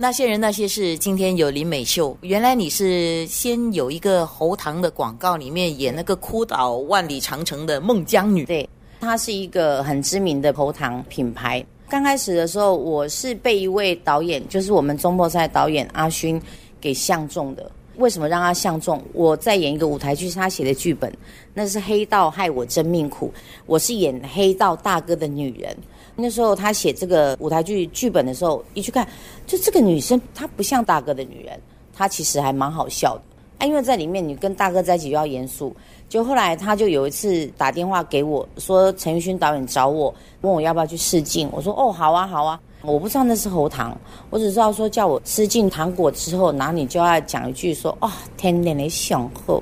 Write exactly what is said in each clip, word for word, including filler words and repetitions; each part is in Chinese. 那些人那些事，今天有林美秀。原来你是先有一个喉糖的广告，里面演那个哭倒万里长城的孟姜女。对，她是一个很知名的喉糖品牌。刚开始的时候，我是被一位导演，就是我们中破菜导演阿勋给相中的。为什么让他相中？我在演一个舞台剧，他写的剧本，那是黑道害我真命苦，我是演黑道大哥的女人。那时候他写这个舞台剧剧本的时候，一去看，就这个女生她不像大哥的女人，她其实还蛮好笑的。啊，因为在里面你跟大哥在一起就要严肃，就后来他就有一次打电话给我说，陈玉勋导演找我问我要不要去试镜，我说哦好啊好啊，我不知道那是喉糖，我只知道说叫我吃进糖果之后，然后你就要讲一句说啊、哦、天然的雄厚，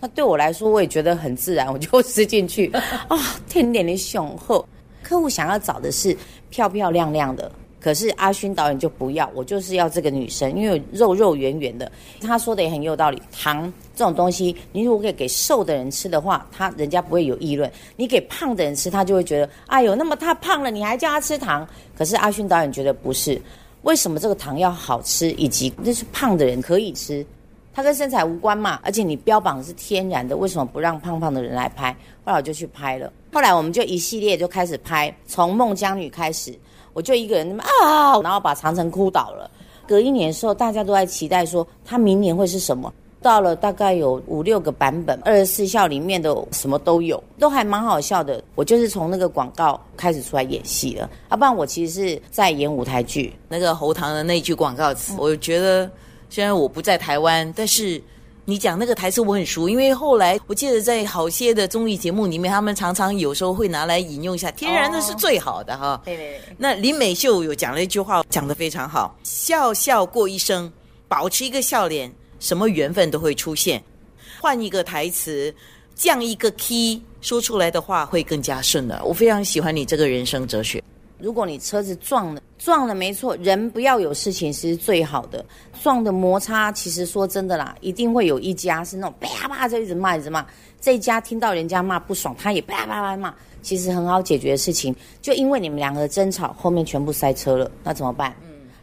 那对我来说我也觉得很自然，我就吃进去啊、哦、天然的雄厚。客户想要找的是漂漂亮亮的。可是阿勋导演就不要，我就是要这个女生，因为肉肉圆圆的。他说的也很有道理，糖这种东西，你如果可以给瘦的人吃的话，他人家不会有议论；你给胖的人吃，他就会觉得，哎呦，那么他胖了，你还叫他吃糖？可是阿勋导演觉得不是，为什么这个糖要好吃，以及那是胖的人可以吃，它跟身材无关嘛？而且你标榜是天然的，为什么不让胖胖的人来拍？后来我就去拍了，后来我们就一系列就开始拍，从孟姜女开始。我就一个人啊，然后把长城哭倒了。隔一年的时候，大家都在期待说他明年会是什么。到了大概有五六个版本，二十四孝里面的什么都有，都还蛮好笑的。我就是从那个广告开始出来演戏了，要、啊、不然我其实是在演舞台剧。那个喉糖的那句广告词，我觉得虽然我不在台湾，但是你讲那个台词我很熟，因为后来我记得在好些的综艺节目里面，他们常常有时候会拿来引用一下，天然的是最好的哈。哦、对, 对, 对。那林美秀有讲了一句话，讲得非常好，笑笑过一生，保持一个笑脸，什么缘分都会出现。换一个台词，降一个 key， 说出来的话会更加顺了。我非常喜欢你这个人生哲学。如果你车子撞了，撞了没错，人不要有事情是最好的。撞的摩擦，其实说真的啦，一定会有一家是那种啪啪就一直骂一直骂，这一家听到人家骂不爽，他也啪啪啪骂，其实很好解决的事情。就因为你们两个争吵，后面全部塞车了，那怎么办？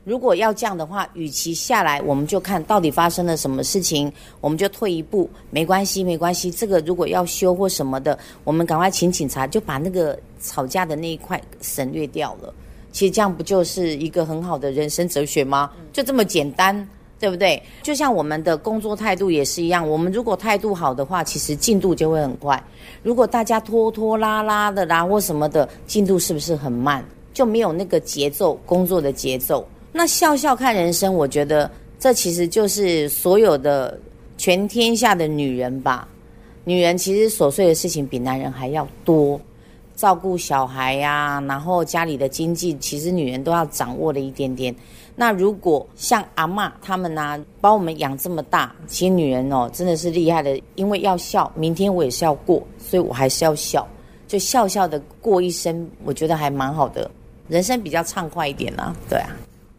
如果要这样的话，与其下来，我们就看到底发生了什么事情，我们就退一步，没关系没关系，这个如果要修或什么的，我们赶快请警察，就把那个吵架的那一块省略掉了。其实这样不就是一个很好的人生哲学吗？就这么简单，对不对？就像我们的工作态度也是一样，我们如果态度好的话，其实进度就会很快。如果大家拖拖拉拉的啦或什么的，进度是不是很慢？就没有那个节奏，工作的节奏。那笑笑看人生，我觉得这其实就是所有的全天下的女人吧。女人其实琐碎的事情比男人还要多，照顾小孩呀、啊，然后家里的经济，其实女人都要掌握了一点点。那如果像阿嬷他们啊，把我们养这么大，其实女人哦真的是厉害的，因为要笑，明天我也是要过，所以我还是要笑，就笑笑的过一生，我觉得还蛮好的，人生比较畅快一点啦、啊，对啊。